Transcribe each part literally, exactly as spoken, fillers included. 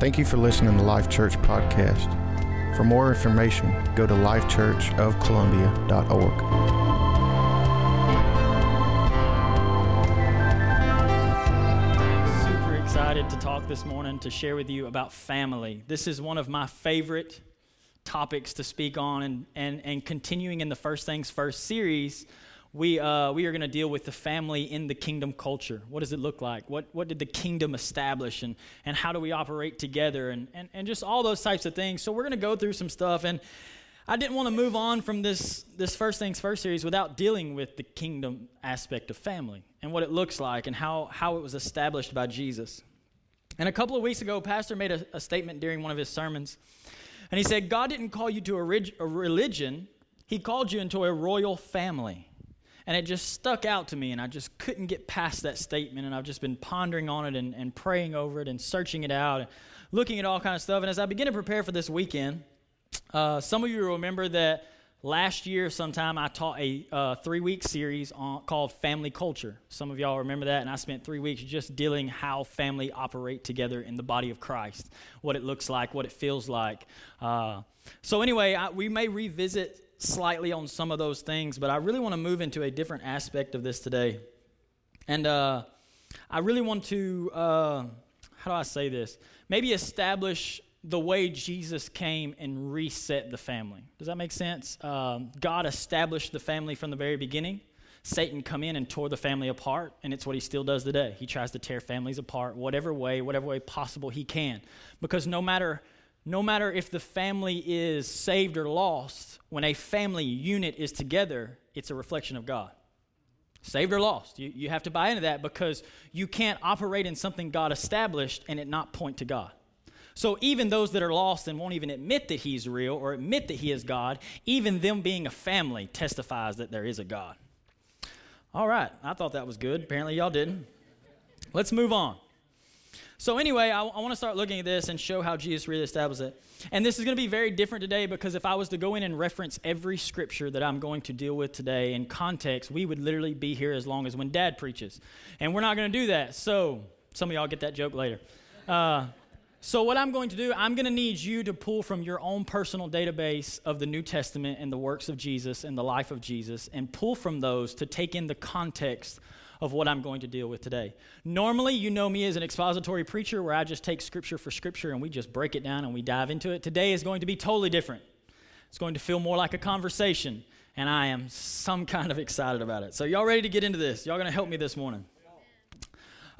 Thank you for listening to Life Church Podcast. For more information, go to life church of columbia dot org. To talk this morning, to share with you about family. This is one of my favorite topics to speak on, and and, and continuing in the First Things First series, we uh, we are going to deal with the family in the kingdom culture. What does it look like? What what did the kingdom establish, and and how do we operate together, and and, and just all those types of things. So we're going to go through some stuff, and I didn't want to move on from this this First Things First series without dealing with the kingdom aspect of family and what it looks like and how, how it was established by Jesus. And a couple of weeks ago, Pastor made a, a statement during one of his sermons, and he said, God didn't call you to a, rig- a religion, he called you into a royal family. And it just stuck out to me, and I just couldn't get past that statement, and I've just been pondering on it and, and praying over it and searching it out, and looking at all kind of stuff. And as I begin to prepare for this weekend, uh, some of you remember that last year sometime I taught a uh, three-week series on, called Family Culture. Some of y'all remember that, and I spent three weeks just dealing how family operate together in the body of Christ, what it looks like, what it feels like. Uh, so anyway, I, we may revisit slightly on some of those things, but I really want to move into a different aspect of this today. And uh, I really want to, uh, how do I say this, maybe establish the way Jesus came and reset the family. Does that make sense? Um, God established the family from the very beginning. Satan come in and tore the family apart, and it's what he still does today. He tries to tear families apart whatever way, whatever way possible he can. Because no matter, no matter if the family is saved or lost, when a family unit is together, it's a reflection of God. Saved or lost. You, you have to buy into that, because you can't operate in something God established and it not point to God. So even those that are lost and won't even admit that he's real or admit that he is God, even them being a family testifies that there is a God. All right, I thought that was good. Apparently y'all didn't. Let's move on. So anyway, I, w- I want to start looking at this and show how Jesus really established it. And this is going to be very different today, because if I was to go in and reference every scripture that I'm going to deal with today in context, we would literally be here as long as when Dad preaches. And we're not going to do that. So some of y'all get that joke later. Uh So what I'm going to do, I'm going to need you to pull from your own personal database of the New Testament and the works of Jesus and the life of Jesus, and pull from those to take in the context of what I'm going to deal with today. Normally, you know me as an expository preacher where I just take scripture for scripture and we just break it down and we dive into it. Today is going to be totally different. It's going to feel more like a conversation, and I am some kind of excited about it. So y'all ready to get into this? Y'all going to help me this morning?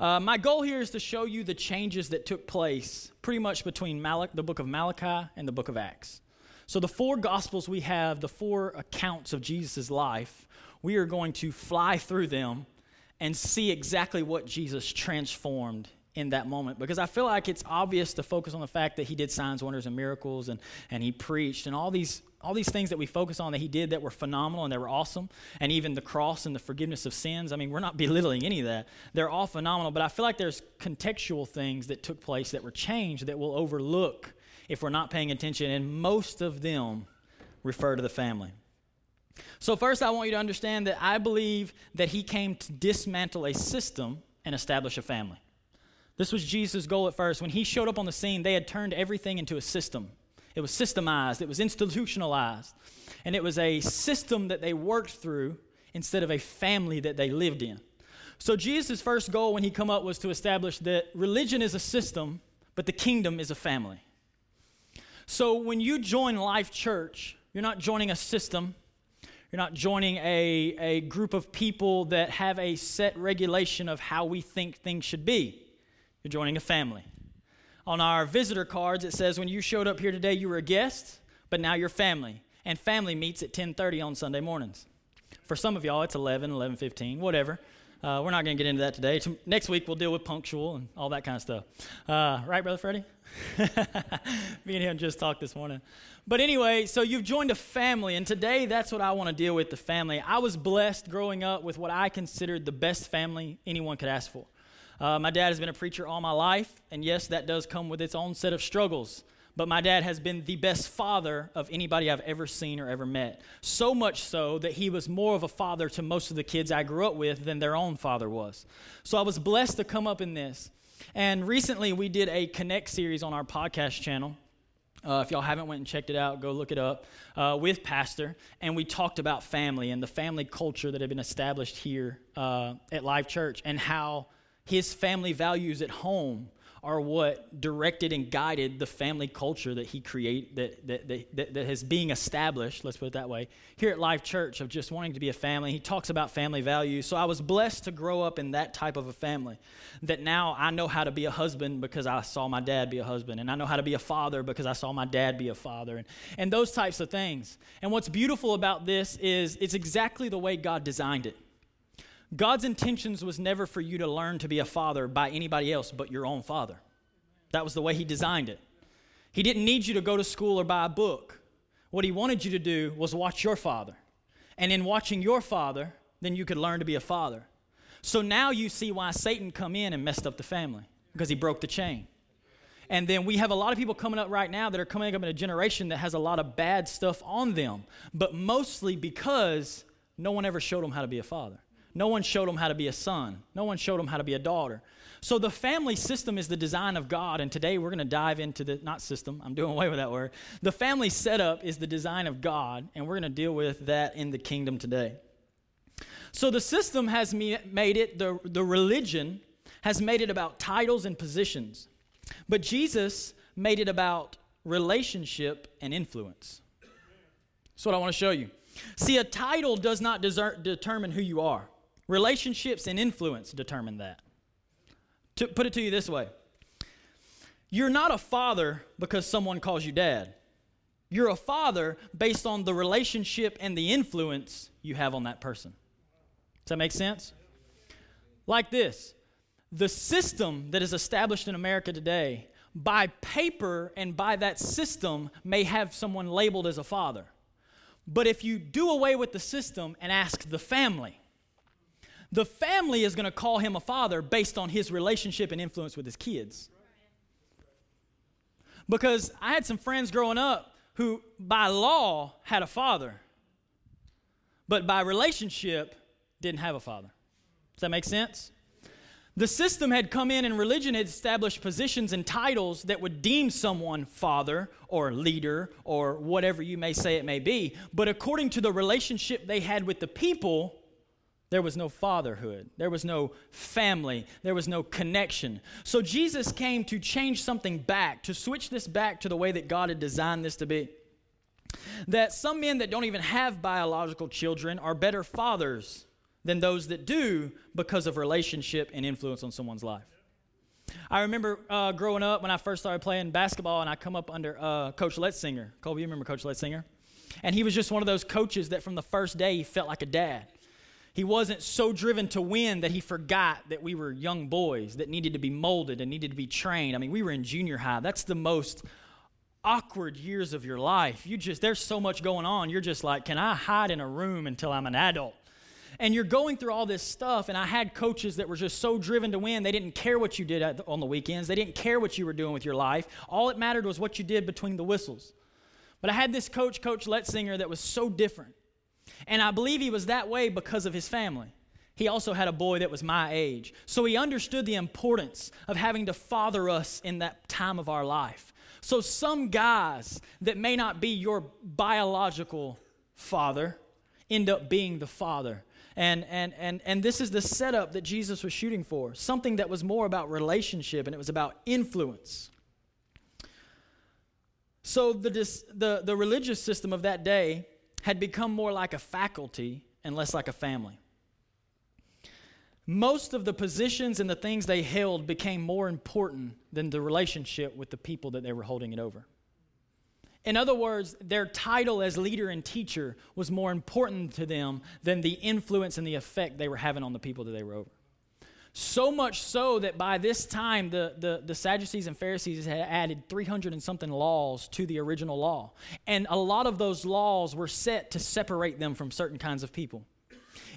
Uh, my goal here is to show you the changes that took place pretty much between Malachi, the book of Malachi and the book of Acts. So the four Gospels we have, the four accounts of Jesus' life, we are going to fly through them and see exactly what Jesus transformed in that moment. Because I feel like it's obvious to focus on the fact that he did signs, wonders, and miracles, and, and he preached, and all these all these things that we focus on that he did that were phenomenal and they were awesome, and even the cross and the forgiveness of sins. I mean, we're not belittling any of that. They're all phenomenal, but I feel like there's contextual things that took place that were changed that we'll overlook if we're not paying attention, and most of them refer to the family. So first, I want you to understand that I believe that he came to dismantle a system and establish a family. This was Jesus' goal at first. When he showed up on the scene, they had turned everything into a system. It was systemized. It was institutionalized. And it was a system that they worked through instead of a family that they lived in. So Jesus' first goal when he come up was to establish that religion is a system, but the kingdom is a family. So when you join Life Church, you're not joining a system. You're not joining a, a group of people that have a set regulation of how we think things should be. You're joining a family. On our visitor cards, it says when you showed up here today, you were a guest, but now you're family. And family meets at ten thirty on Sunday mornings. For some of y'all, it's eleven, eleven fifteen, whatever. Uh, we're not going to get into that today. T- next week, we'll deal with punctual and all that kind of stuff. Uh, right, Brother Freddie? Me and him just talked this morning. But anyway, so you've joined a family, and today that's what I want to deal with, the family. I was blessed growing up with what I considered the best family anyone could ask for. Uh, my dad has been a preacher all my life, and yes, that does come with its own set of struggles, but my dad has been the best father of anybody I've ever seen or ever met, so much so that he was more of a father to most of the kids I grew up with than their own father was. So I was blessed to come up in this, And recently we did a Connect series on our podcast channel. Uh, if y'all haven't went and checked it out, go look it up, uh, with Pastor. And we talked about family and the family culture that had been established here uh, at Life Church, and how his family values at home are what directed and guided the family culture that he create that that that, that, that is being established, let's put it that way, here at Life Church, of just wanting to be a family. He talks about family values. So I was blessed to grow up in that type of a family, that now I know how to be a husband because I saw my dad be a husband, and I know how to be a father because I saw my dad be a father, and, and those types of things. And what's beautiful about this is it's exactly the way God designed it. God's intentions was never for you to learn to be a father by anybody else but your own father. That was the way he designed it. He didn't need you to go to school or buy a book. What he wanted you to do was watch your father. And in watching your father, then you could learn to be a father. So now you see why Satan come in and messed up the family, because he broke the chain. And then we have a lot of people coming up right now that are coming up in a generation that has a lot of bad stuff on them, but mostly because no one ever showed them how to be a father. No one showed them how to be a son. No one showed them how to be a daughter. So the family system is the design of God, and today we're going to dive into the, not system, I'm doing away with that word. The family setup is the design of God, and we're going to deal with that in the kingdom today. So the system has made it, the, the religion has made it about titles and positions, but Jesus made it about relationship and influence. That's what I want to show you. See, a title does not desert, determine who you are. Relationships and influence determine that. To put it to you this way, you're not a father because someone calls you dad. You're a father based on the relationship and the influence you have on that person. Does that make sense? Like this, the system that is established in America today, by paper and by that system, may have someone labeled as a father. But if you do away with the system and ask the family, the family is going to call him a father based on his relationship and influence with his kids. Because I had some friends growing up who by law had a father, but by relationship didn't have a father. Does that make sense? The system had come in, and religion had established positions and titles that would deem someone father or leader or whatever you may say it may be. But according to the relationship they had with the people, there was no fatherhood. There was no family. There was no connection. So Jesus came to change something back, to switch this back to the way that God had designed this to be. That some men that don't even have biological children are better fathers than those that do, because of relationship and influence on someone's life. I remember uh, growing up when I first started playing basketball, and I come up under uh, Coach Lettsinger. Colby, you remember Coach Lettsinger? And he was just one of those coaches that from the first day he felt like a dad. He wasn't so driven to win that he forgot that we were young boys that needed to be molded and needed to be trained. I mean, we were in junior high. That's the most awkward years of your life. You just, there's so much going on. You're just like, can I hide in a room until I'm an adult? And you're going through all this stuff, and I had coaches that were just so driven to win, they didn't care what you did at the, on the weekends. They didn't care what you were doing with your life. All that mattered was what you did between the whistles. But I had this coach, Coach Lettsinger, that was so different. And I believe he was that way because of his family. He also had a boy that was my age. So he understood the importance of having to father us in that time of our life. So some guys that may not be your biological father end up being the father. And and and and this is the setup that Jesus was shooting for, something that was more about relationship, and it was about influence. So the the the religious system of that day had become more like a faculty and less like a family. Most of the positions and the things they held became more important than the relationship with the people that they were holding it over. In other words, their title as leader and teacher was more important to them than the influence and the effect they were having on the people that they were over. So much so that by this time, the, the, the Sadducees and Pharisees had added three hundred and something laws to the original law. And a lot of those laws were set to separate them from certain kinds of people.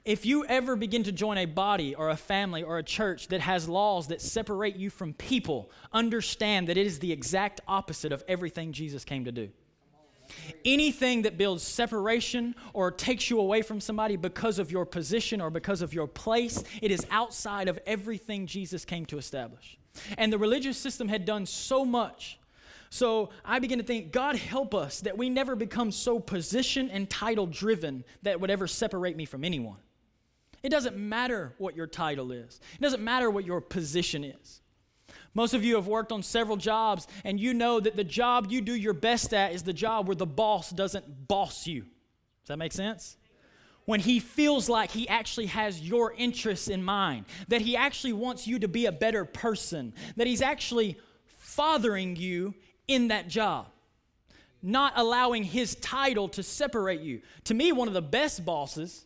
If you ever begin to join a body or a family or a church that has laws that separate you from people, understand that it is the exact opposite of everything Jesus came to do. Anything that builds separation or takes you away from somebody because of your position or because of your place, it is outside of everything Jesus came to establish. And the religious system had done so much. So I began to think, God help us that we never become so position and title driven that would ever separate me from anyone. It doesn't matter what your title is. It doesn't matter what your position is. Most of you have worked on several jobs, and you know that the job you do your best at is the job where the boss doesn't boss you. Does that make sense? When he feels like he actually has your interests in mind, that he actually wants you to be a better person, that he's actually fathering you in that job, not allowing his title to separate you. To me, one of the best bosses,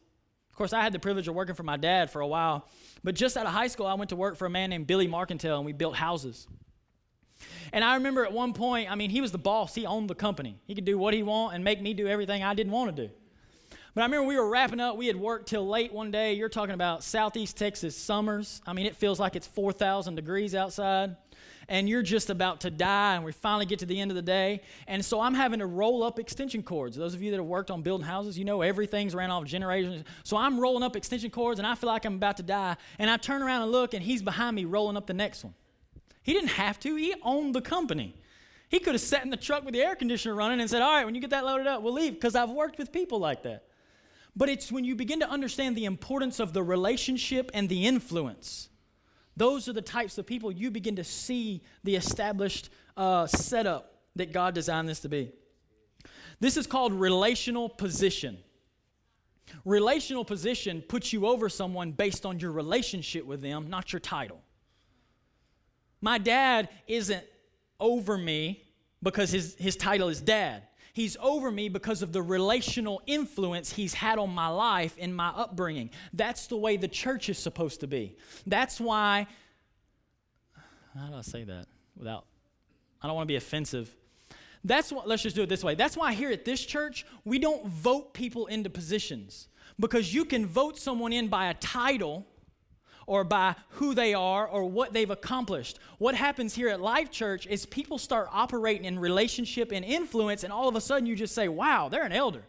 of course, I had the privilege of working for my dad for a while, but just out of high school, I went to work for a man named Billy Markenthal, and we built houses. And I remember at one point, I mean, he was the boss. He owned the company. He could do what he wanted and make me do everything I didn't want to do. But I remember we were wrapping up. We had worked till late one day. You're talking about Southeast Texas summers. I mean, it feels like it's four thousand degrees outside, and you're just about to die, and we finally get to the end of the day. And so I'm having to roll up extension cords. Those of you that have worked on building houses, you know everything's ran off generations. So I'm rolling up extension cords, and I feel like I'm about to die. And I turn around and look, and he's behind me rolling up the next one. He didn't have to. He owned the company. He could have sat in the truck with the air conditioner running and said, all right, when you get that loaded up, we'll leave, because I've worked with people like that. But it's when you begin to understand the importance of the relationship and the influence. Those are the types of people you begin to see the established uh, setup that God designed this to be. This is called relational position. Relational position puts you over someone based on your relationship with them, not your title. My dad isn't over me because his, his title is dad. He's over me because of the relational influence he's had on my life and my upbringing. That's the way the church is supposed to be. That's why, how do I say that without, I don't want to be offensive. That's what, let's just do it this way. That's why here at this church, we don't vote people into positions, because you can vote someone in by a title or by who they are or what they've accomplished. What happens here at Life Church is people start operating in relationship and influence, and all of a sudden you just say, wow, they're an elder.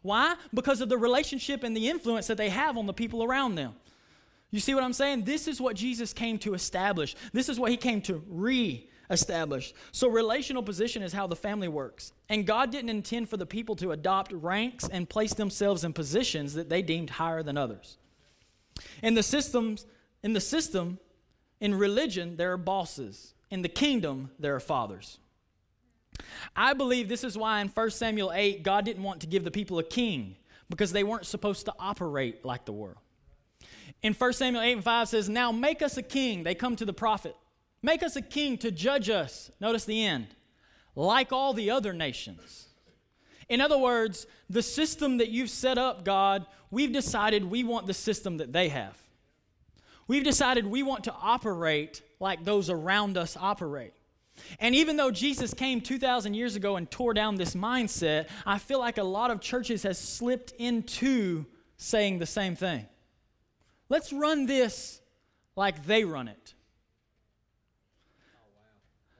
Why? Because of the relationship and the influence that they have on the people around them. You see what I'm saying? This is what Jesus came to establish. This is what he came to re-establish. So relational position is how the family works. And God didn't intend for the people to adopt ranks and place themselves in positions that they deemed higher than others. In the systems, in the system, in religion, there are bosses. In the kingdom, there are fathers. I believe this is why in First Samuel eight, God didn't want to give the people a king, because they weren't supposed to operate like the world. In First Samuel eight and five says, now make us a king. They come to the prophet. Make us a king to judge us. Notice the end. Like all the other nations. In other words, the system that you've set up, God, we've decided we want the system that they have. We've decided we want to operate like those around us operate. And even though Jesus came two thousand years ago and tore down this mindset, I feel like a lot of churches has slipped into saying the same thing. Let's run this like they run it.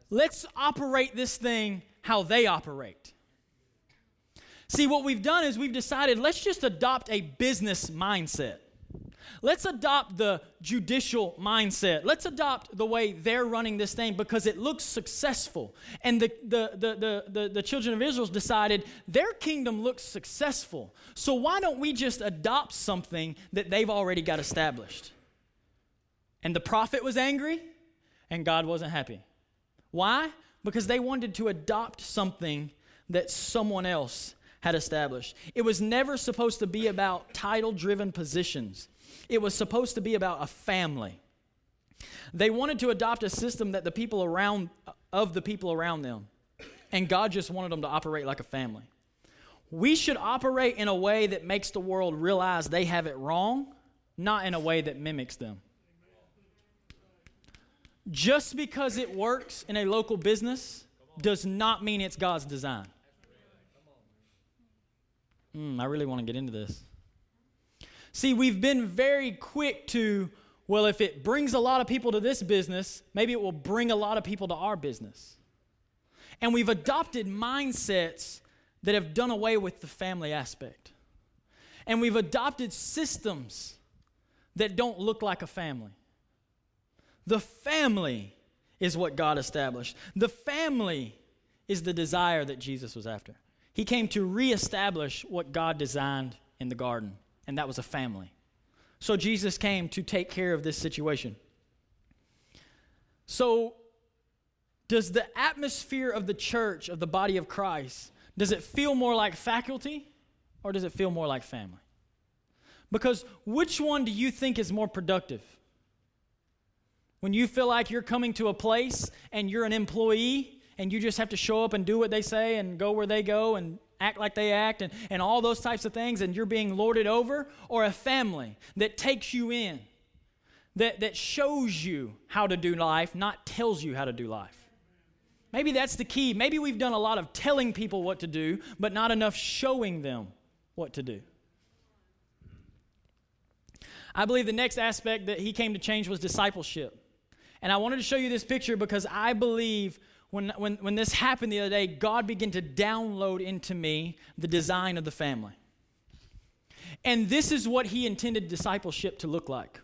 Let's operate this thing how they operate. See, what we've done is we've decided, let's just adopt a business mindset. Let's adopt the judicial mindset. Let's adopt the way they're running this thing because it looks successful. And the the the the, the, the children of Israel decided their kingdom looks successful. So why don't we just adopt something that they've already got established? And the prophet was angry, and God wasn't happy. Why? Because they wanted to adopt something that someone else had established. It was never supposed to be about title-driven positions. It was supposed to be about a family. They wanted to adopt a system that the people around, of the people around them, and God just wanted them to operate like a family. We should operate in a way that makes the world realize they have it wrong, not in a way that mimics them. Just because it works in a local business does not mean it's God's design. Mm, I really want to get into this. See, we've been very quick to, well, if it brings a lot of people to this business, maybe it will bring a lot of people to our business. And we've adopted mindsets that have done away with the family aspect. And we've adopted systems that don't look like a family. The family is what God established. The family is the desire that Jesus was after. He came to reestablish what God designed in the garden, and that was a family. So Jesus came to take care of this situation. So does the atmosphere of the church, of the body of Christ, does it feel more like faculty or does it feel more like family? Because which one do you think is more productive? When you feel like you're coming to a place and you're an employee and you just have to show up and do what they say and go where they go and act like they act and, and all those types of things and you're being lorded over, or a family that takes you in, that, that shows you how to do life, not tells you how to do life? Maybe that's the key. Maybe we've done a lot of telling people what to do, but not enough showing them what to do. I believe the next aspect that he came to change was discipleship. And I wanted to show you this picture because I believe when, when, when this happened the other day, God began to download into me the design of the family. And this is what he intended discipleship to look like.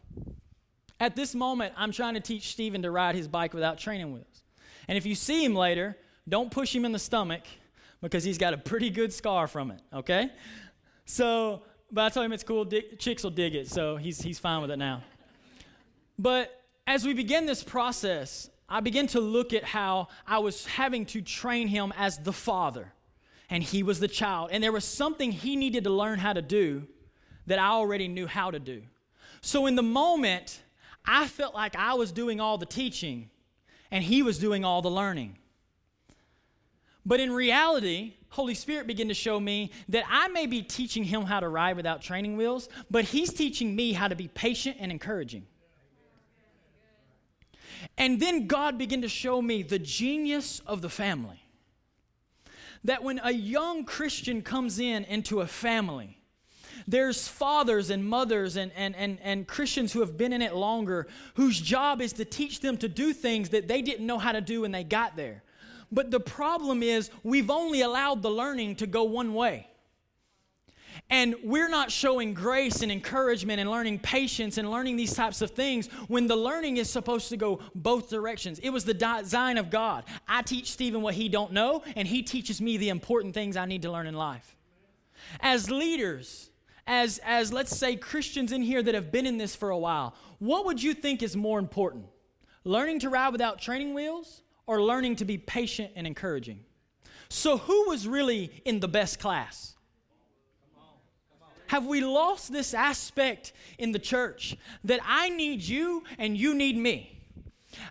At this moment, I'm trying to teach Stephen to ride his bike without training wheels. And if you see him later, don't push him in the stomach because he's got a pretty good scar from it, okay? So, but I told him it's cool. Dig, chicks will dig it, so he's he's fine with it now. But as we begin this process, I began to look at how I was having to train him as the father, and he was the child. And there was something he needed to learn how to do that I already knew how to do. So in the moment, I felt like I was doing all the teaching, and he was doing all the learning. But in reality, Holy Spirit began to show me that I may be teaching him how to ride without training wheels, but he's teaching me how to be patient and encouraging. And then God began to show me the genius of the family. That when a young Christian comes in into a family, there's fathers and mothers and, and, and, and Christians who have been in it longer whose job is to teach them to do things that they didn't know how to do when they got there. But the problem is we've only allowed the learning to go one way. And we're not showing grace and encouragement and learning patience and learning these types of things when the learning is supposed to go both directions. It was the design of God. I teach Stephen what he don't know, and he teaches me the important things I need to learn in life. As leaders, as, as let's say Christians in here that have been in this for a while, what would you think is more important? Learning to ride without training wheels? Or learning to be patient and encouraging? So who was really in the best class? Come on, come on. Have we lost this aspect in the church that I need you and you need me?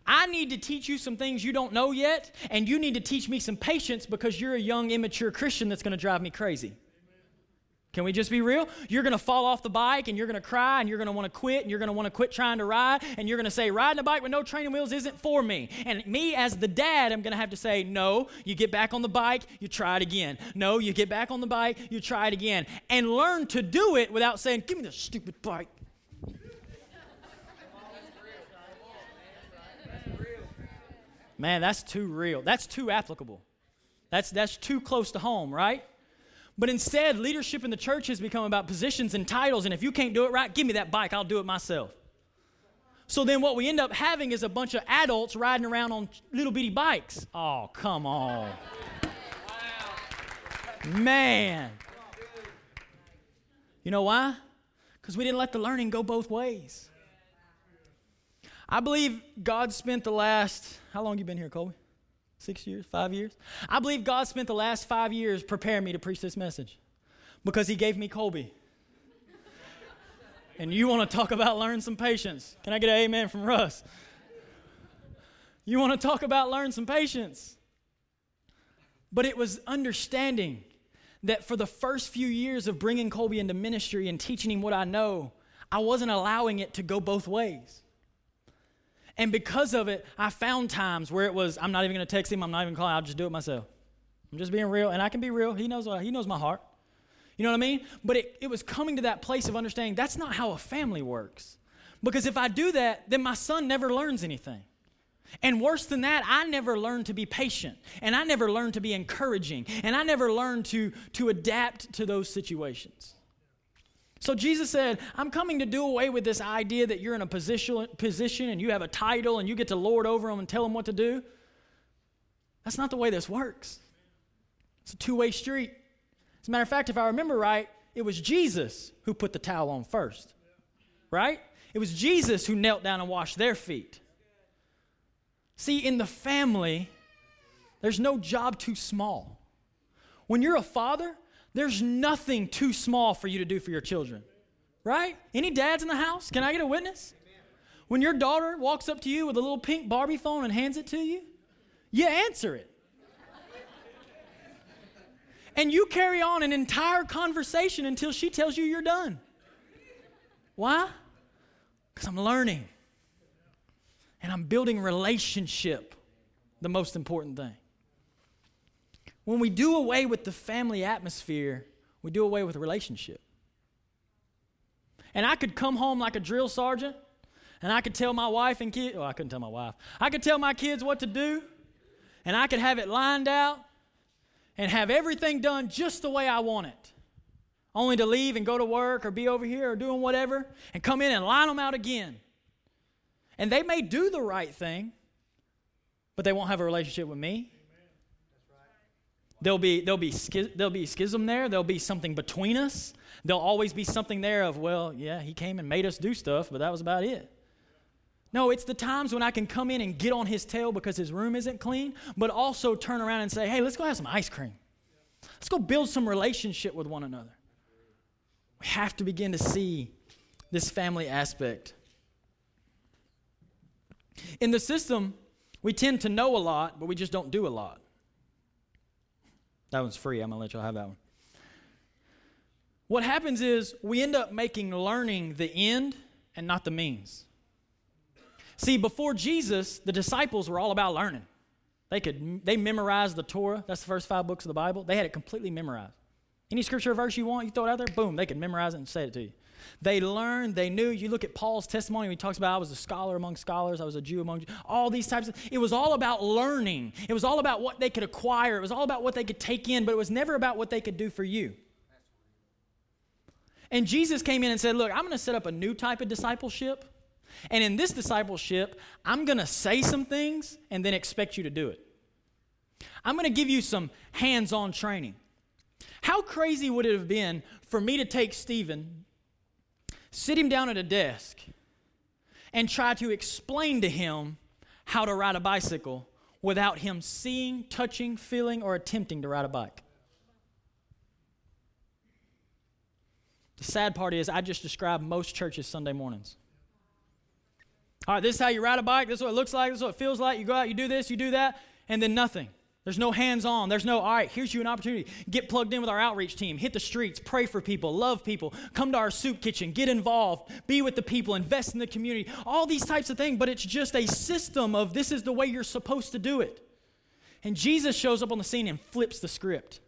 I need to teach you some things you don't know yet, and you need to teach me some patience because you're a young, immature Christian that's going to drive me crazy. Can we just be real? You're going to fall off the bike, and you're going to cry, and you're going to want to quit, and you're going to want to quit trying to ride, and you're going to say, riding a bike with no training wheels isn't for me. And me as the dad, I'm going to have to say, no, you get back on the bike, you try it again. No, you get back on the bike, you try it again. And learn to do it without saying, give me the stupid bike. Man, that's too real. That's too applicable. That's, that's too close to home, right? But instead, leadership in the church has become about positions and titles, and if you can't do it right, give me that bike, I'll do it myself. So then what we end up having is a bunch of adults riding around on little bitty bikes. Oh, come on. Wow. Man. You know why? Because we didn't let the learning go both ways. I believe God spent the last, how long you been here, Colby? Six years, five years. I believe God spent the last five years preparing me to preach this message because he gave me Colby. And you want to talk about learn some patience. Can I get an amen from Russ? You want to talk about learn some patience. But it was understanding that for the first few years of bringing Colby into ministry and teaching him what I know, I wasn't allowing it to go both ways. And because of it, I found times where it was, I'm not even going to text him, I'm not even calling, I'll just do it myself. I'm just being real, and I can be real. He knows, he knows my heart. You know what I mean? But it, it was coming to that place of understanding that's not how a family works. Because if I do that, then my son never learns anything. And worse than that, I never learned to be patient, and I never learned to be encouraging, and I never learned to, to adapt to those situations. So Jesus said, I'm coming to do away with this idea that you're in a position, position and you have a title and you get to lord over them and tell them what to do. That's not the way this works. It's a two-way street. As a matter of fact, if I remember right, it was Jesus who put the towel on first, right? It was Jesus who knelt down and washed their feet. See, in the family, there's no job too small. When you're a father, there's nothing too small for you to do for your children, right? Any dads in the house? Can I get a witness? When your daughter walks up to you with a little pink Barbie phone and hands it to you, you answer it. And you carry on an entire conversation until she tells you you're done. Why? Because I'm learning. And I'm building relationship, the most important thing. When we do away with the family atmosphere, we do away with relationship. And I could come home like a drill sergeant, and I could tell my wife and kids, well, I couldn't tell my wife. I could tell my kids what to do, and I could have it lined out and have everything done just the way I want it, only to leave and go to work or be over here or doing whatever and come in and line them out again. And they may do the right thing, but they won't have a relationship with me. There'll be there'll be schiz- there'll be schism there. There'll be something between us. There'll always be something there of, well, yeah, he came and made us do stuff, but that was about it. No, it's the times when I can come in and get on his tail because his room isn't clean, but also turn around and say, hey, let's go have some ice cream. Let's go build some relationship with one another. We have to begin to see this family aspect. In the system, we tend to know a lot, but we just don't do a lot. That one's free. I'm going to let y'all have that one. What happens is we end up making learning the end and not the means. See, before Jesus, the disciples were all about learning. They could they memorized the Torah. That's the first five books of the Bible. They had it completely memorized. Any scripture verse you want, you throw it out there, boom, they could memorize it and say it to you. They learned, they knew. You look at Paul's testimony when he talks about I was a scholar among scholars, I was a Jew among Jews, all these types of things. It was all about learning. It was all about what they could acquire. It was all about what they could take in, but it was never about what they could do for you. And Jesus came in and said, look, I'm going to set up a new type of discipleship. And in this discipleship, I'm going to say some things and then expect you to do it. I'm going to give you some hands-on training. How crazy would it have been for me to take Stephen, sit him down at a desk, and try to explain to him how to ride a bicycle without him seeing, touching, feeling, or attempting to ride a bike? The sad part is I just described most churches Sunday mornings. All right, this is how you ride a bike. This is what it looks like. This is what it feels like. You go out, you do this, you do that, and then nothing. There's no hands-on. There's no, all right, here's you an opportunity. Get plugged in with our outreach team. Hit the streets. Pray for people. Love people. Come to our soup kitchen. Get involved. Be with the people. Invest in the community. All these types of things, but it's just a system of this is the way you're supposed to do it. And Jesus shows up on the scene and flips the script.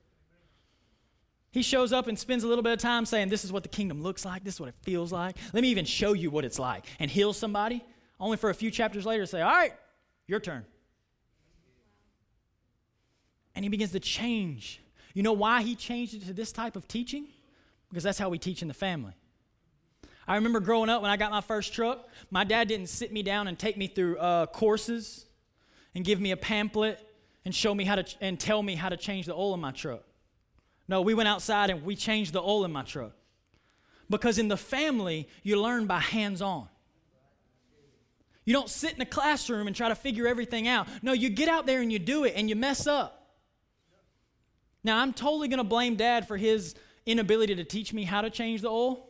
He shows up and spends a little bit of time saying, this is what the kingdom looks like. This is what it feels like. Let me even show you what it's like. And heal somebody, only for a few chapters later to say, all right, your turn. And he begins to change. You know why he changed it to this type of teaching? Because that's how we teach in the family. I remember growing up when I got my first truck, my dad didn't sit me down and take me through uh, courses and give me a pamphlet and show me how to ch- and tell me how to change the oil in my truck. No, we went outside and we changed the oil in my truck. Because in the family, you learn by hands-on. You don't sit in a classroom and try to figure everything out. No, you get out there and you do it and you mess up. Now, I'm totally going to blame Dad for his inability to teach me how to change the oil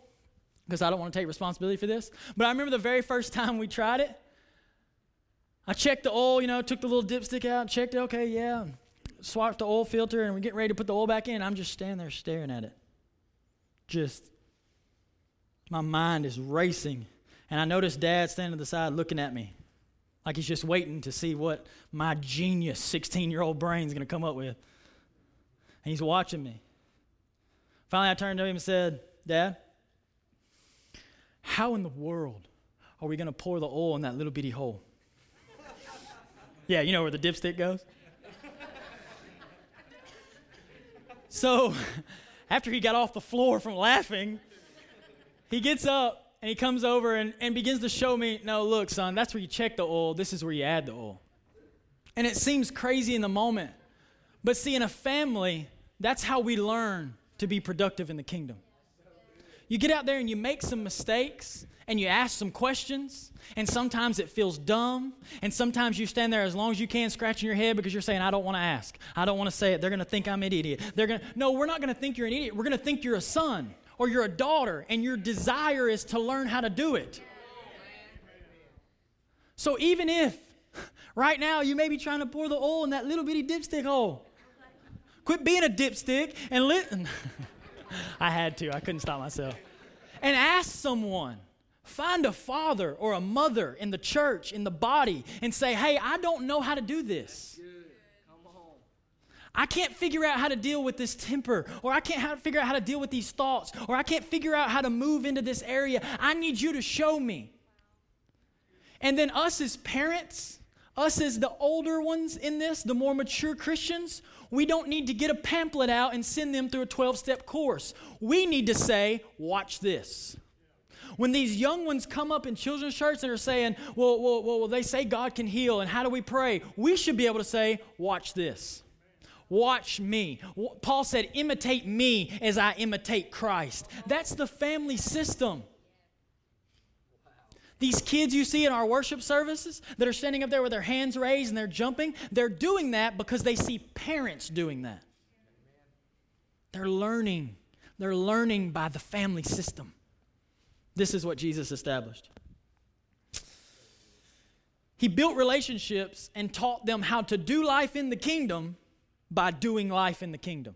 because I don't want to take responsibility for this. But I remember the very first time we tried it, I checked the oil, you know, took the little dipstick out, checked it, okay, yeah, swapped the oil filter, and we're getting ready to put the oil back in. I'm just standing there staring at it. Just, my mind is racing. And I noticed Dad standing to the side looking at me like he's just waiting to see what my genius sixteen-year-old brain's going to come up with. And he's watching me. Finally, I turned to him and said, Dad, how in the world are we going to pour the oil in that little bitty hole? Yeah, you know where the dipstick goes? So after he got off the floor from laughing, He gets up and he comes over and, and begins to show me, no, look, son, that's where you check the oil. This is where you add the oil. And it seems crazy in the moment. But see, in a family, that's how we learn to be productive in the kingdom. You get out there and you make some mistakes and you ask some questions, and sometimes it feels dumb, and sometimes you stand there as long as you can scratching your head because you're saying, I don't want to ask. I don't want to say it. They're going to think I'm an idiot. They're going to, no, we're not going to think you're an idiot. We're going to think you're a son or you're a daughter, and your desire is to learn how to do it. So even if right now you may be trying to pour the oil in that little bitty dipstick hole, quit being a dipstick and listen. I had to. I couldn't stop myself. And ask someone. Find a father or a mother in the church, in the body, and say, hey, I don't know how to do this. Come on. I can't figure out how to deal with this temper, or I can't figure out how to deal with these thoughts, or I can't figure out how to move into this area. I need you to show me. And then us as parents, us as the older ones in this, the more mature Christians, we don't need to get a pamphlet out and send them through a twelve-step course. We need to say, watch this. When these young ones come up in children's church and are saying, well, well, well, they say God can heal, and how do we pray? We should be able to say, watch this. Watch me. Paul said, imitate me as I imitate Christ. That's the family system. These kids you see in our worship services that are standing up there with their hands raised and they're jumping, they're doing that because they see parents doing that. They're learning. They're learning by the family system. This is what Jesus established. He built relationships and taught them how to do life in the kingdom by doing life in the kingdom.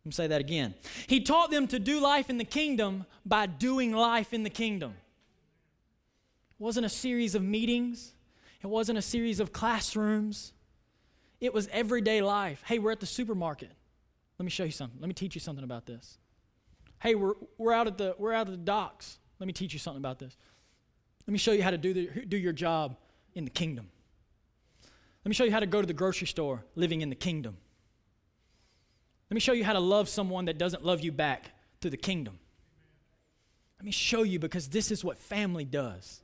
Let me say that again. He taught them to do life in the kingdom by doing life in the kingdom. It wasn't a series of meetings. It wasn't a series of classrooms. It was everyday life. Hey, we're at the supermarket. Let me show you something. Let me teach you something about this. Hey, we're we're out at the we're out at the docks. Let me teach you something about this. Let me show you how to do the, do your job in the kingdom. Let me show you how to go to the grocery store living in the kingdom. Let me show you how to love someone that doesn't love you back through the kingdom. Let me show you, because this is what family does.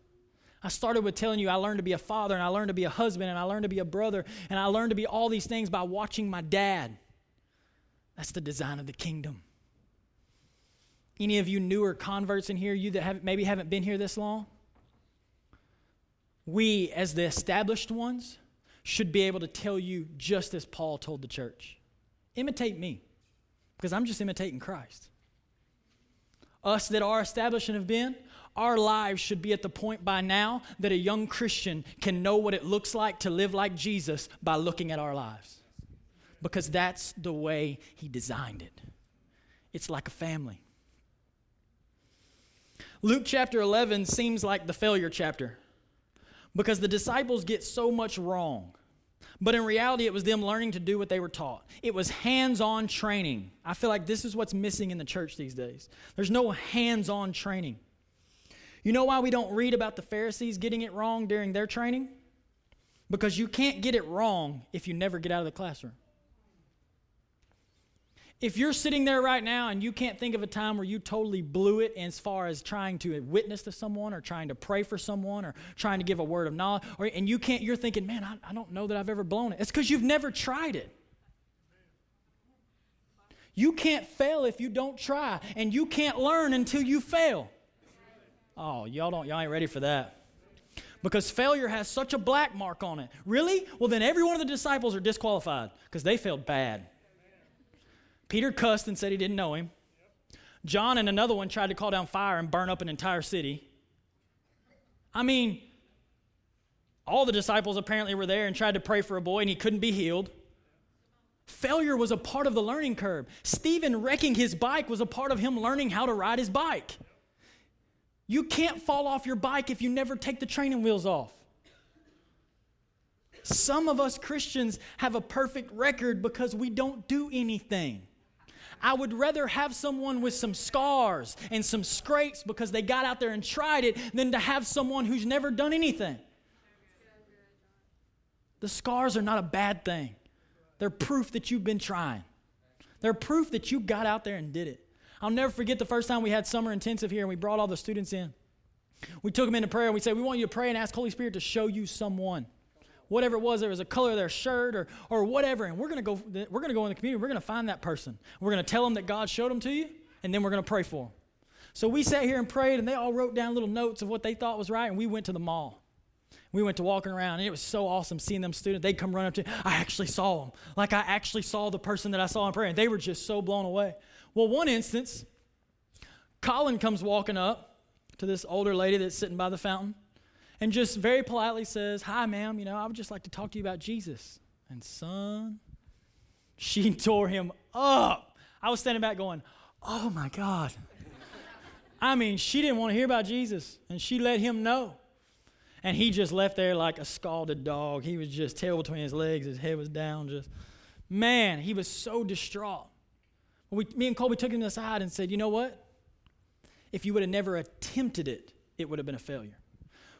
I started with telling you I learned to be a father, and I learned to be a husband, and I learned to be a brother, and I learned to be all these things by watching my dad. That's the design of the kingdom. Any of you newer converts in here, you that have, maybe haven't been here this long, we as the established ones should be able to tell you just as Paul told the church. Imitate me, because I'm just imitating Christ. Us that are established and have been, our lives should be at the point by now that a young Christian can know what it looks like to live like Jesus by looking at our lives, because that's the way he designed it. It's like a family. Luke chapter eleven seems like the failure chapter because the disciples get so much wrong. But in reality, it was them learning to do what they were taught. It was hands-on training. I feel like this is what's missing in the church these days. There's no hands-on training. You know why we don't read about the Pharisees getting it wrong during their training? Because you can't get it wrong if you never get out of the classroom. If you're sitting there right now and you can't think of a time where you totally blew it as far as trying to witness to someone or trying to pray for someone or trying to give a word of knowledge, or, and you can't, you're thinking, man, I, I don't know that I've ever blown it. It's because you've never tried it. You can't fail if you don't try, and you can't learn until you fail. Oh, y'all don't, y'all ain't ready for that. Because failure has such a black mark on it. Really? Well, then every one of the disciples are disqualified because they failed bad. Peter cussed and said he didn't know him. John and another one tried to call down fire and burn up an entire city. I mean, all the disciples apparently were there and tried to pray for a boy, and he couldn't be healed. Failure was a part of the learning curve. Stephen wrecking his bike was a part of him learning how to ride his bike. You can't fall off your bike if you never take the training wheels off. Some of us Christians have a perfect record because we don't do anything. I would rather have someone with some scars and some scrapes because they got out there and tried it than to have someone who's never done anything. The scars are not a bad thing. They're proof that you've been trying. They're proof that you got out there and did it. I'll never forget the first time we had summer intensive here and we brought all the students in. We took them into prayer and we said, we want you to pray and ask Holy Spirit to show you someone. Whatever it was, there was a color of their shirt or or whatever, and we're going to go we're going to go in the community, we're going to find that person. We're going to tell them that God showed them to you, and then we're going to pray for them. So we sat here and prayed, and they all wrote down little notes of what they thought was right, and we went to the mall. We went to walking around, and it was so awesome seeing them students. They'd come run up to, I actually saw them. Like, I actually saw the person that I saw in prayer, and they were just so blown away. Well, one instance, Colin comes walking up to this older lady that's sitting by the fountain, and just very politely says, hi, ma'am, you know, I would just like to talk to you about Jesus. And son, she tore him up. I was standing back going, oh, my God. I mean, she didn't want to hear about Jesus, and she let him know. And he just left there like a scalded dog. He was just tail between his legs. His head was down. Just, man, he was so distraught. We, me and Colby took him to the side and said, you know what? If you would have never attempted it, it would have been a failure.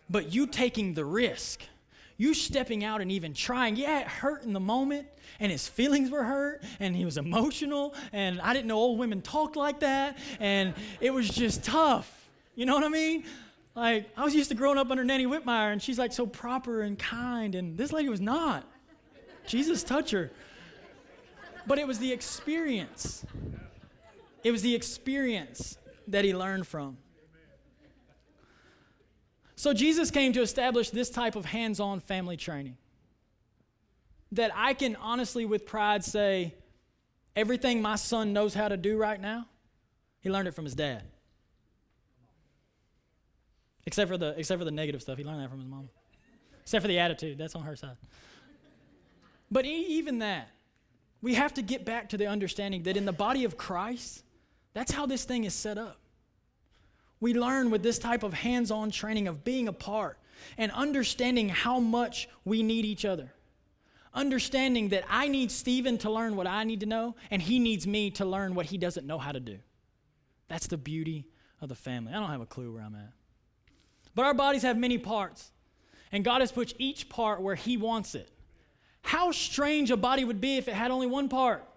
But you taking the risk, you stepping out and even trying, yeah, it hurt in the moment, and his feelings were hurt, and he was emotional, and I didn't know old women talked like that, and it was just tough. You know what I mean? Like, I was used to growing up under Nanny Whitmire, and she's like so proper and kind, and this lady was not. Jesus touch her. But it was the experience. It was the experience that he learned from. So Jesus came to establish this type of hands-on family training that I can honestly with pride say everything my son knows how to do right now, he learned it from his dad. Except for the except for the negative stuff, he learned that from his mom. Except for the attitude, that's on her side. But even that, we have to get back to the understanding that in the body of Christ, that's how this thing is set up. We learn with this type of hands-on training of being a part and understanding how much we need each other. Understanding that I need Stephen to learn what I need to know, and he needs me to learn what he doesn't know how to do. That's the beauty of the family. I don't have a clue where I'm at. But our bodies have many parts, and God has put each part where he wants it. How strange a body would be if it had only one part.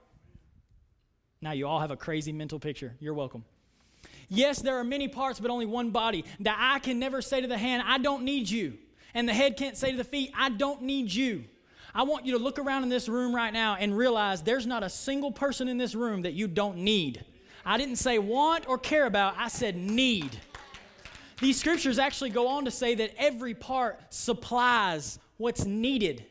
Now you all have a crazy mental picture. You're welcome. Yes, there are many parts, but only one body. The eye can never say to the hand, I don't need you. And the head can't say to the feet, I don't need you. I want you to look around in this room right now and realize there's not a single person in this room that you don't need. I didn't say want or care about. I said need. These scriptures actually go on to say that every part supplies what's needed.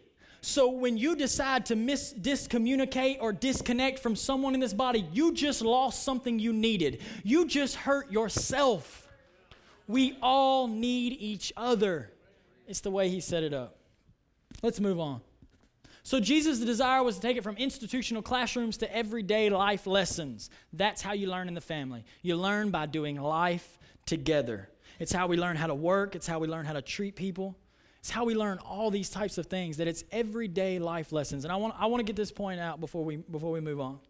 So when you decide to mis- discommunicate or disconnect from someone in this body, you just lost something you needed. You just hurt yourself. We all need each other. It's the way he set it up. Let's move on. So Jesus' desire was to take it from institutional classrooms to everyday life lessons. That's how you learn in the family. You learn by doing life together. It's how we learn how to work. It's how we learn how to treat people. It's how we learn all these types of things, that it's everyday life lessons. And I want I want to get this point out before we before we move on.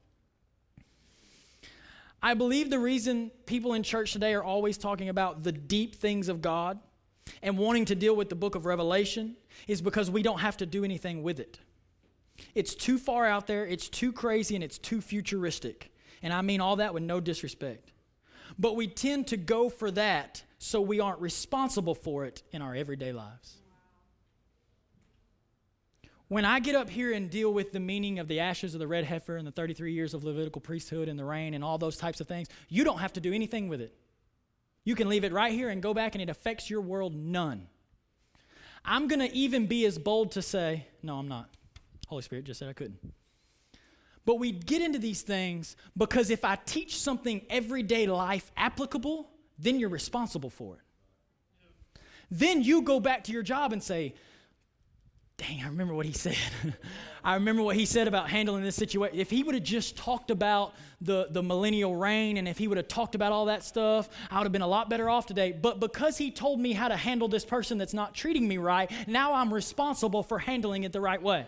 I believe the reason people in church today are always talking about the deep things of God and wanting to deal with the book of Revelation is because we don't have to do anything with it. It's too far out there, it's too crazy, and it's too futuristic. And I mean all that with no disrespect. But we tend to go for that so we aren't responsible for it in our everyday lives. When I get up here and deal with the meaning of the ashes of the red heifer and the thirty-three years of Levitical priesthood and the rain and all those types of things, you don't have to do anything with it. You can leave it right here and go back, and it affects your world none. I'm going to even be as bold to say, no, I'm not. Holy Spirit just said I couldn't. But we get into these things because if I teach something everyday life applicable, then you're responsible for it. Then you go back to your job and say, dang, I remember what he said. I remember what he said about handling this situation. If he would have just talked about the, the millennial reign, and if he would have talked about all that stuff, I would have been a lot better off today. But because he told me how to handle this person that's not treating me right, now I'm responsible for handling it the right way.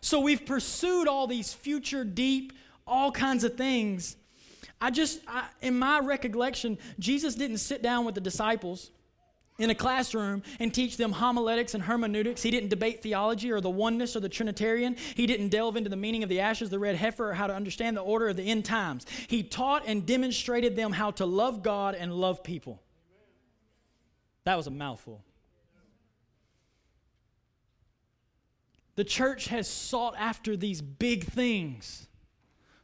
So we've pursued all these future, deep, all kinds of things. I just, I, in my recollection, Jesus didn't sit down with the disciples in a classroom and teach them homiletics and hermeneutics. He didn't debate theology or the oneness or the Trinitarian. He didn't delve into the meaning of the ashes, the red heifer, or how to understand the order of the end times. He taught and demonstrated them how to love God and love people. That was a mouthful. The church has sought after these big things,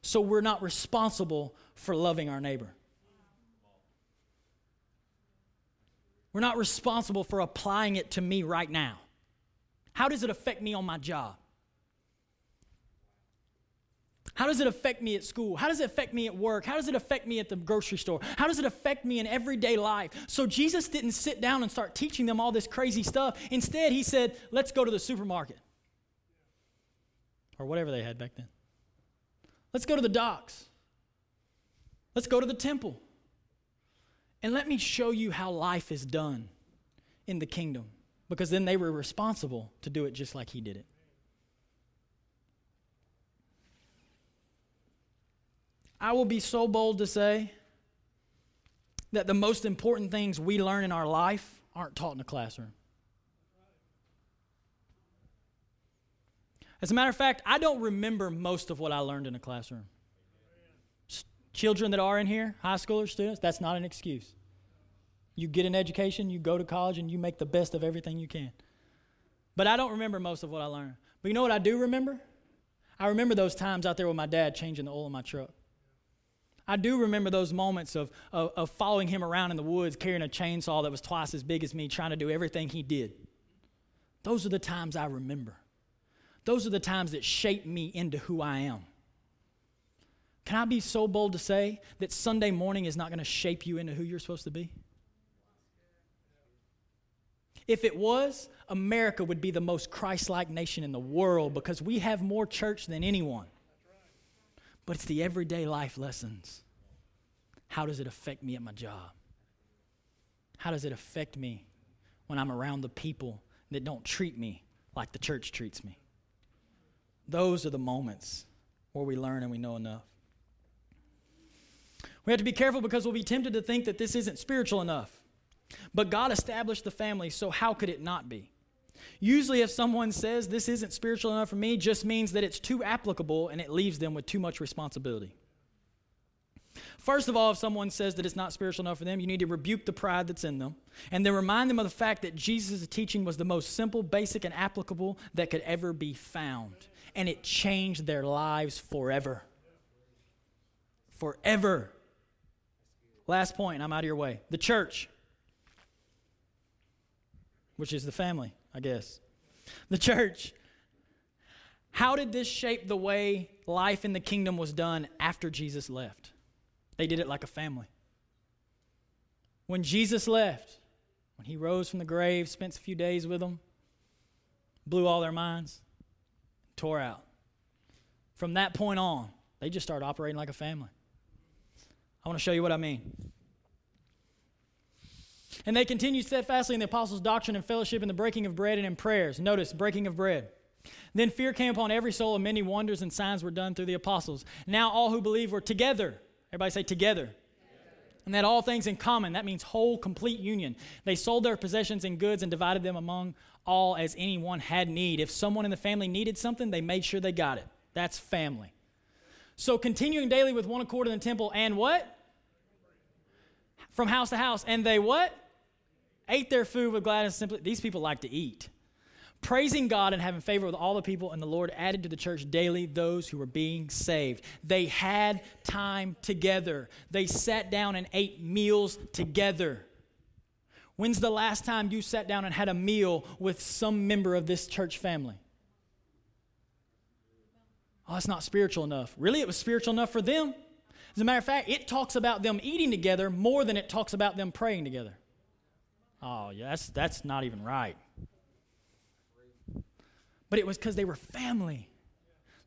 so we're not responsible for loving our neighbor. We're not responsible for applying it to me right now. How does it affect me on my job? How does it affect me at school? How does it affect me at work? How does it affect me at the grocery store? How does it affect me in everyday life? So Jesus didn't sit down and start teaching them all this crazy stuff. Instead, he said, let's go to the supermarket. Or whatever they had back then. Let's go to the docks. Let's go to the temple. And let me show you how life is done in the kingdom. Because then they were responsible to do it just like he did it. I will be so bold to say that the most important things we learn in our life aren't taught in a classroom. As a matter of fact, I don't remember most of what I learned in a classroom. Children that are in here, high schoolers, students, that's not an excuse. You get an education, you go to college, and you make the best of everything you can. But I don't remember most of what I learned. But you know what I do remember? I remember those times out there with my dad changing the oil in my truck. I do remember those moments of, of, of following him around in the woods, carrying a chainsaw that was twice as big as me, trying to do everything he did. Those are the times I remember. Those are the times that shape me into who I am. Can I be so bold to say that Sunday morning is not going to shape you into who you're supposed to be? If it was, America would be the most Christ-like nation in the world because we have more church than anyone. But it's the everyday life lessons. How does it affect me at my job? How does it affect me when I'm around the people that don't treat me like the church treats me? Those are the moments where we learn and we know enough. We have to be careful because we'll be tempted to think that this isn't spiritual enough. But God established the family, so how could it not be? Usually if someone says this isn't spiritual enough for me, just means that it's too applicable and it leaves them with too much responsibility. First of all, if someone says that it's not spiritual enough for them, you need to rebuke the pride that's in them and then remind them of the fact that Jesus' teaching was the most simple, basic, and applicable that could ever be found. And it changed their lives forever. Forever. Last point, I'm out of your way. The church, which is the family, I guess. The church. How did this shape the way life in the kingdom was done after Jesus left? They did it like a family. When Jesus left, when he rose from the grave, spent a few days with them, blew all their minds, tore out. From that point on, they just started operating like a family. I want to show you what I mean. And they continued steadfastly in the apostles' doctrine and fellowship, in the breaking of bread and in prayers. Notice, breaking of bread. Then fear came upon every soul, and many wonders and signs were done through the apostles. Now all who believed were together. Everybody say together. Together. And they had all things in common. That means whole, complete union. They sold their possessions and goods and divided them among all as anyone had need. If someone in the family needed something, they made sure they got it. That's family. So continuing daily with one accord in the temple and what? From house to house. And they what? Ate their food with gladness and simplicity. These people like to eat. Praising God and having favor with all the people, and the Lord added to the church daily those who were being saved. They had time together. They sat down and ate meals together. When's the last time you sat down and had a meal with some member of this church family? Oh, it's not spiritual enough. Really, it was spiritual enough for them. As a matter of fact, it talks about them eating together more than it talks about them praying together. Oh, yeah, that's, that's not even right. But it was because they were family.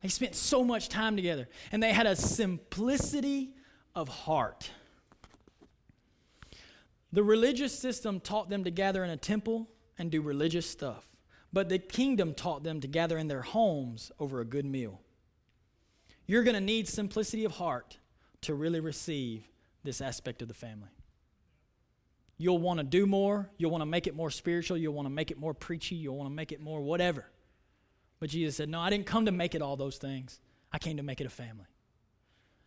They spent so much time together. And they had a simplicity of heart. The religious system taught them to gather in a temple and do religious stuff. But the kingdom taught them to gather in their homes over a good meal. You're going to need simplicity of heart to really receive this aspect of the family. You'll want to do more. You'll want to make it more spiritual. You'll want to make it more preachy. You'll want to make it more whatever. But Jesus said, no, I didn't come to make it all those things. I came to make it a family.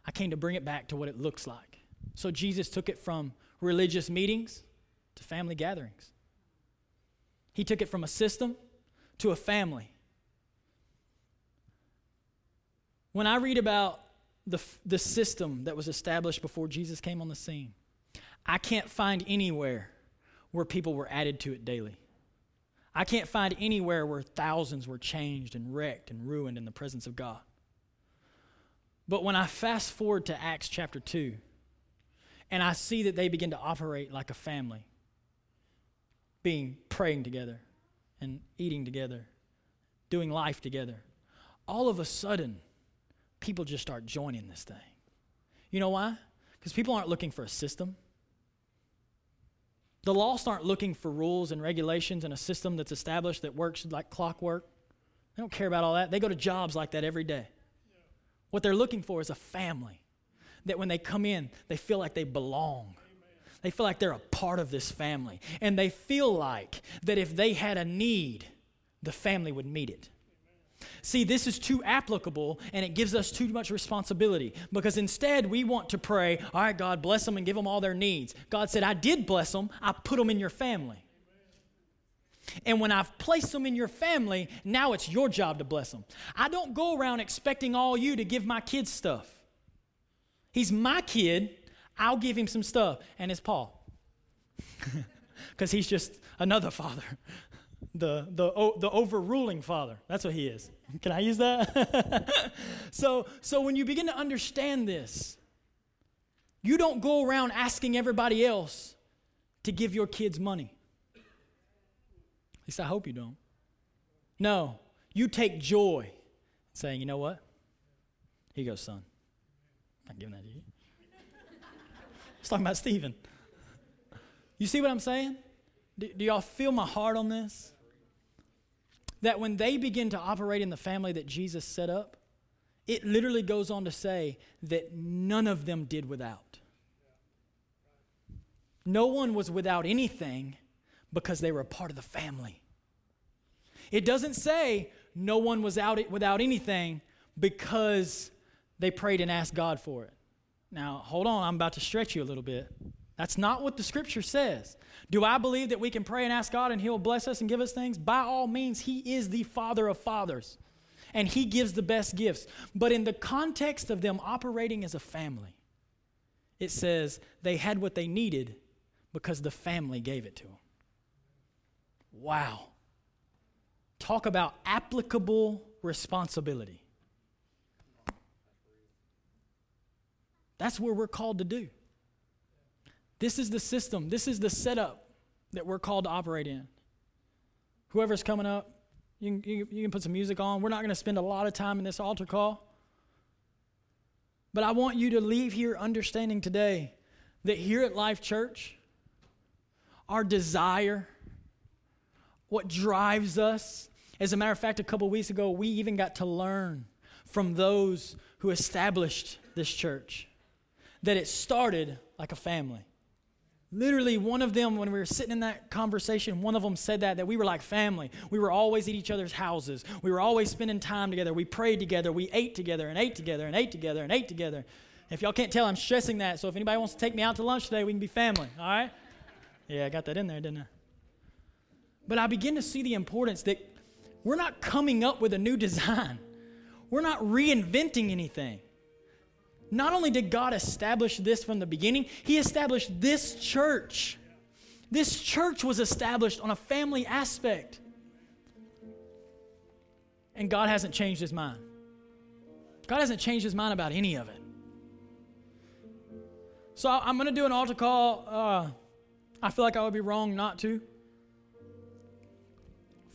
I came to bring it back to what it looks like. So Jesus took it from religious meetings to family gatherings. He took it from a system to a family. When I read about the, the system that was established before Jesus came on the scene, I can't find anywhere where people were added to it daily. I can't find anywhere where thousands were changed and wrecked and ruined in the presence of God. But when I fast forward to Acts chapter two, and I see that they begin to operate like a family, being praying together and eating together, doing life together, all of a sudden, people just start joining this thing. You know why? Because people aren't looking for a system. The lost aren't looking for rules and regulations and a system that's established that works like clockwork. They don't care about all that. They go to jobs like that every day. What they're looking for is a family that when they come in, they feel like they belong. Amen. They feel like they're a part of this family. And they feel like that if they had a need, the family would meet it. Amen. See, this is too applicable, and it gives us too much responsibility, because instead we want to pray, all right, God, bless them and give them all their needs. God said, I did bless them. I put them in your family. And when I've placed them in your family, now it's your job to bless them. I don't go around expecting all you to give my kids stuff. He's my kid. I'll give him some stuff. And it's Paul. Because he's just another father. The, the, o- the overruling father. That's what he is. Can I use that? so, so when you begin to understand this, you don't go around asking everybody else to give your kids money. At least I hope you don't. No, you take joy saying, you know what? Here you go, son. I'm not giving that to you. It's talking about Stephen. You see what I'm saying? Do, do y'all feel my heart on this? That when they begin to operate in the family that Jesus set up, it literally goes on to say that none of them did without. No one was without anything, because they were a part of the family. It doesn't say no one was out without anything because they prayed and asked God for it. Now, hold on, I'm about to stretch you a little bit. That's not what the scripture says. Do I believe that we can pray and ask God and he'll bless us and give us things? By all means, he is the Father of fathers, and he gives the best gifts. But in the context of them operating as a family, it says they had what they needed because the family gave it to them. Wow. Talk about applicable responsibility. That's what we're called to do. This is the system. This is the setup that we're called to operate in. Whoever's coming up, you can, you, you can put some music on. We're not going to spend a lot of time in this altar call. But I want you to leave here understanding today that here at Life Church, our desire, what drives us, as a matter of fact, a couple weeks ago, we even got to learn from those who established this church that it started like a family. Literally, one of them, when we were sitting in that conversation, one of them said that, that we were like family. We were always at each other's houses. We were always spending time together. We prayed together. We ate together and ate together and ate together and ate together. If y'all can't tell, I'm stressing that. So if anybody wants to take me out to lunch today, we can be family, all right? Yeah, I got that in there, didn't I? But I begin to see the importance that we're not coming up with a new design. We're not reinventing anything. Not only did God establish this from the beginning, he established this church. This church was established on a family aspect. And God hasn't changed his mind. God hasn't changed his mind about any of it. So I'm going to do an altar call. Uh, I feel like I would be wrong not to.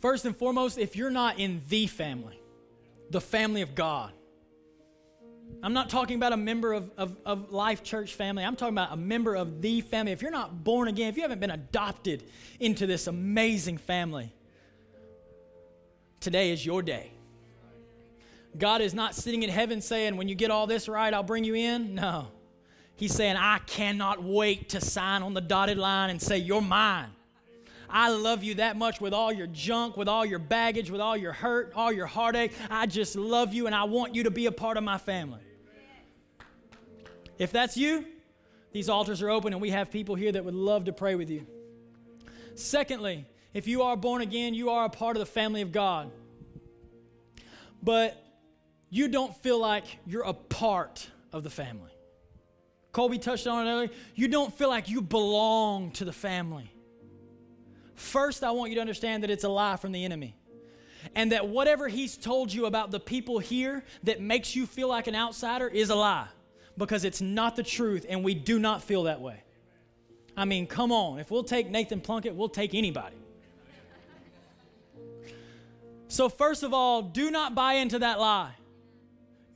First and foremost, if you're not in the family, the family of God, I'm not talking about a member of, of, of Life Church family. I'm talking about a member of the family. If you're not born again, if you haven't been adopted into this amazing family, today is your day. God is not sitting in heaven saying, when you get all this right, I'll bring you in. No. He's saying, I cannot wait to sign on the dotted line and say, you're mine. I love you that much with all your junk, with all your baggage, with all your hurt, all your heartache. I just love you, and I want you to be a part of my family. If that's you, these altars are open, and we have people here that would love to pray with you. Secondly, if you are born again, you are a part of the family of God. But you don't feel like you're a part of the family. Colby touched on it earlier. You don't feel like you belong to the family. First, I want you to understand that it's a lie from the enemy. And that whatever he's told you about the people here that makes you feel like an outsider is a lie. Because it's not the truth, and we do not feel that way. I mean, come on. If we'll take Nathan Plunkett, we'll take anybody. So first of all, do not buy into that lie.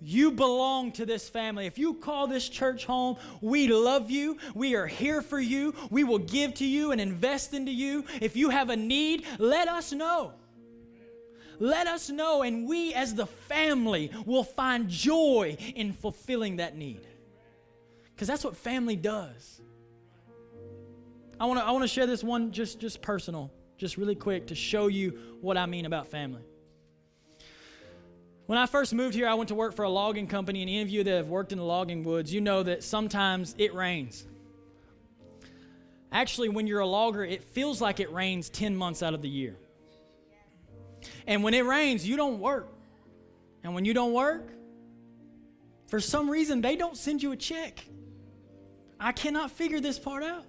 You belong to this family. If you call this church home, we love you. We are here for you. We will give to you and invest into you. If you have a need, let us know. Let us know, and we as the family will find joy in fulfilling that need. Because that's what family does. I want to I want to share this one just, just personal, just really quick to show you what I mean about family. When I first moved here, I went to work for a logging company, and any of you that have worked in the logging woods, you know that sometimes it rains. Actually, when you're a logger, it feels like it rains ten months out of the year. And when it rains, you don't work. And when you don't work, for some reason, they don't send you a check. I cannot figure this part out.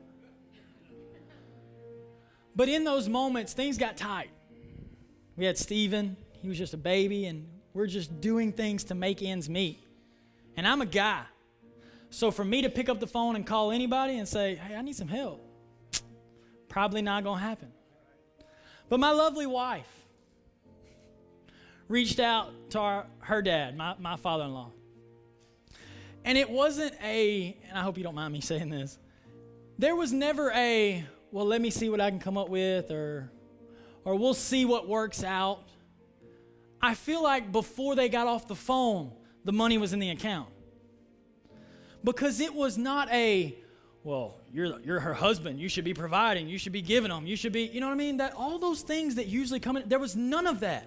But in those moments, things got tight. We had Steven, he was just a baby, and we're just doing things to make ends meet. And I'm a guy. So for me to pick up the phone and call anybody and say, hey, I need some help, probably not going to happen. But my lovely wife reached out to our, her dad, my, my father-in-law. And it wasn't a, and I hope you don't mind me saying this, there was never a, well, let me see what I can come up with, or, or we'll see what works out. I feel like before they got off the phone, the money was in the account. Because it was not a, well, you're you're her husband. You should be providing. You should be giving them. You should be, you know what I mean? That all those things that usually come in, there was none of that.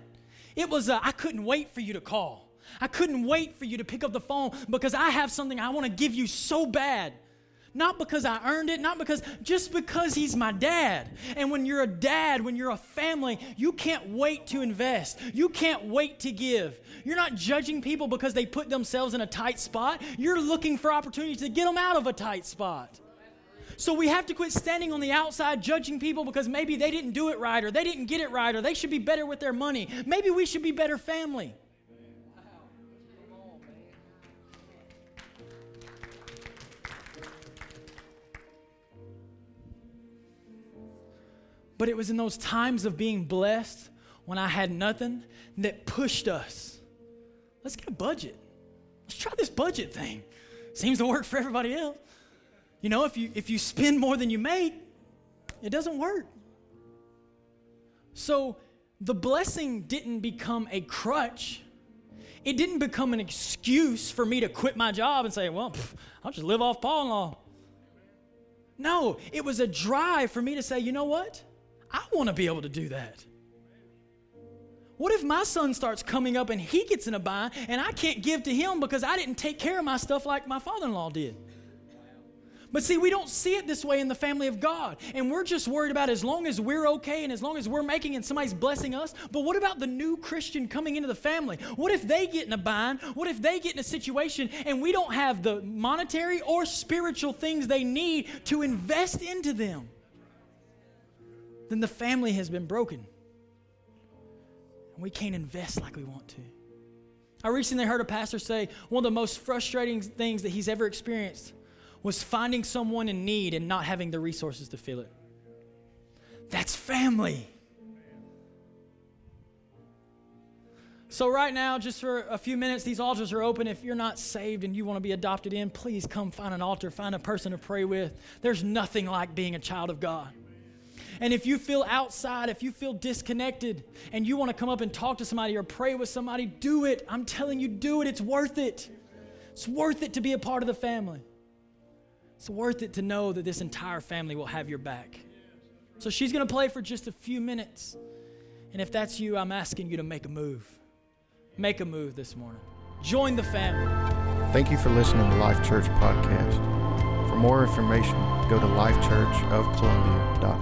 It was a, I couldn't wait for you to call. I couldn't wait for you to pick up the phone because I have something I want to give you so bad. Not because I earned it, not because, just because he's my dad. And when you're a dad, when you're a family, you can't wait to invest. You can't wait to give. You're not judging people because they put themselves in a tight spot. You're looking for opportunities to get them out of a tight spot. So we have to quit standing on the outside judging people because maybe they didn't do it right, or they didn't get it right, or they should be better with their money. Maybe we should be better family. But it was in those times of being blessed when I had nothing that pushed us. Let's get a budget. Let's try this budget thing. Seems to work for everybody else. You know, if you if you spend more than you make, it doesn't work. So the blessing didn't become a crutch. It didn't become an excuse for me to quit my job and say, well, pff, I'll just live off Paul-in-law. No, it was a drive for me to say, you know what? I want to be able to do that. What if my son starts coming up and he gets in a bind and I can't give to him because I didn't take care of my stuff like my father-in-law did? But see, we don't see it this way in the family of God. And we're just worried about as long as we're okay and as long as we're making and somebody's blessing us. But what about the new Christian coming into the family? What if they get in a bind? What if they get in a situation and we don't have the monetary or spiritual things they need to invest into them? Then the family has been broken. And we can't invest like we want to. I recently heard a pastor say one of the most frustrating things that he's ever experienced was finding someone in need and not having the resources to fill it. That's family. So right now, just for a few minutes, these altars are open. If you're not saved and you want to be adopted in, please come find an altar, find a person to pray with. There's nothing like being a child of God. And if you feel outside, if you feel disconnected, and you want to come up and talk to somebody or pray with somebody, do it. I'm telling you, do it. It's worth it. It's worth it to be a part of the family. It's worth it to know that this entire family will have your back. So she's going to play for just a few minutes. And if that's you, I'm asking you to make a move. Make a move this morning. Join the family. Thank you for listening to Life Church Podcast. For more information, go to life church of columbia dot org.